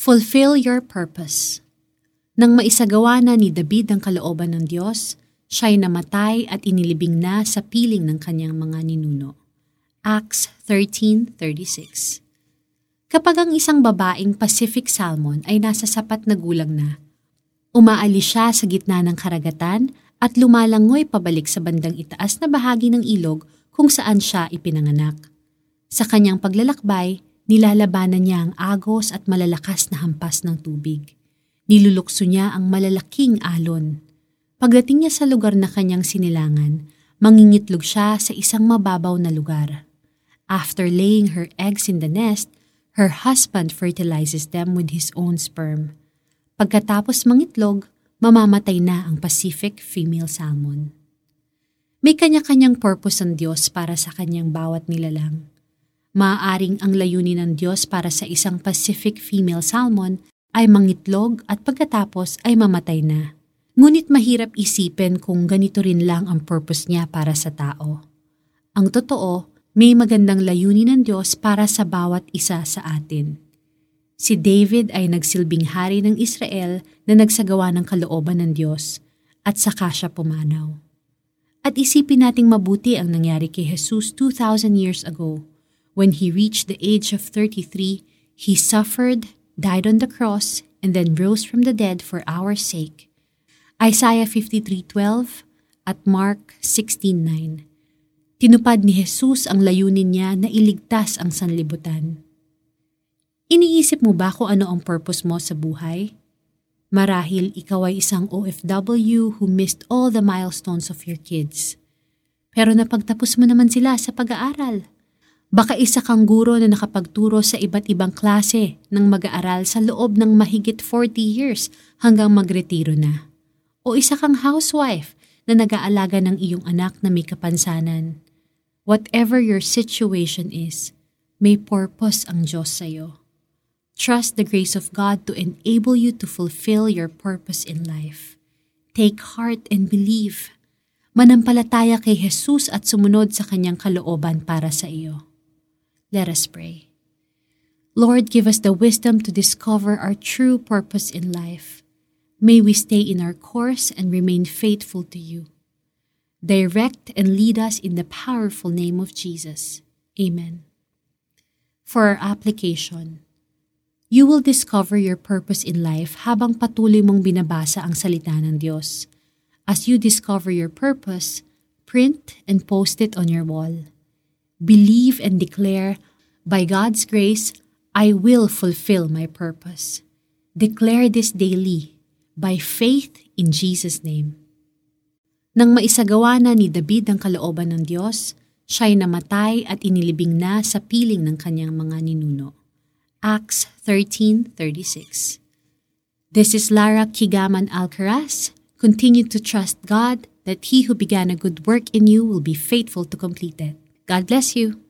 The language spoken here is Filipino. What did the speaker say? Fulfill your purpose. Nang maisagawa na ni David ang kalooban ng Diyos, siya'y namatay at inilibing na sa piling ng kanyang mga ninuno. Acts 13:36. Kapag ang isang babaeng Pacific salmon ay nasa sapat na gulang na, umaalis siya sa gitna ng karagatan at lumalangoy pabalik sa bandang itaas na bahagi ng ilog kung saan siya ipinanganak. Sa kanyang paglalakbay, nilalabanan niya ang agos at malalakas na hampas ng tubig. Nilulukso niya ang malalaking alon. Pagdating niya sa lugar na kanyang sinilangan, mangingitlog siya sa isang mababaw na lugar. After laying her eggs in the nest, her husband fertilizes them with his own sperm. Pagkatapos mangitlog, mamamatay na ang Pacific female salmon. May kanya-kanyang purpose ang Diyos para sa kanyang bawat nilalang. Maaaring ang layunin ng Diyos para sa isang Pacific female salmon ay mangitlog at pagkatapos ay mamatay na. Ngunit mahirap isipin kung ganito rin lang ang purpose niya para sa tao. Ang totoo, may magandang layunin ng Diyos para sa bawat isa sa atin. Si David ay nagsilbing hari ng Israel na nagsagawa ng kalooban ng Diyos at saka siya pumanaw. At isipin nating mabuti ang nangyari kay Jesus 2,000 years ago. When he reached the age of 33, he suffered, died on the cross, and then rose from the dead for our sake. Isaiah 53:12 at Mark 16:9. Tinupad ni Jesus ang layunin niya na iligtas ang sanlibutan. Iniisip mo ba kung ano ang purpose mo sa buhay? Marahil ikaw ay isang OFW who missed all the milestones of your kids. Pero napagtapos mo naman sila sa pag-aaral. Baka isa kang guro na nakapagturo sa iba't ibang klase ng mag-aaral sa loob ng mahigit 40 years hanggang magretiro na. O isa kang housewife na nag-aalaga ng iyong anak na may kapansanan. Whatever your situation is, may purpose ang Diyos sa iyo. Trust the grace of God to enable you to fulfill your purpose in life. Take heart and believe. Manampalataya kay Jesus at sumunod sa kanyang kalooban para sa iyo. Let us pray. Lord, give us the wisdom to discover our true purpose in life. May we stay in our course and remain faithful to you. Direct and lead us in the powerful name of Jesus. Amen. For our application, you will discover your purpose in life habang patuloy mong binabasa ang salita ng Diyos. As you discover your purpose, print and post it on your wall. Believe and declare, by God's grace, I will fulfill my purpose. Declare this daily, by faith in Jesus' name. Nang maisagawa na ni David ang kalooban ng Diyos, siya'y namatay at inilibing na sa piling ng kanyang mga ninuno. Acts 13:36. This is Lara Quigaman Alcaraz. Continue to trust God that He who began a good work in you will be faithful to complete it. God bless you.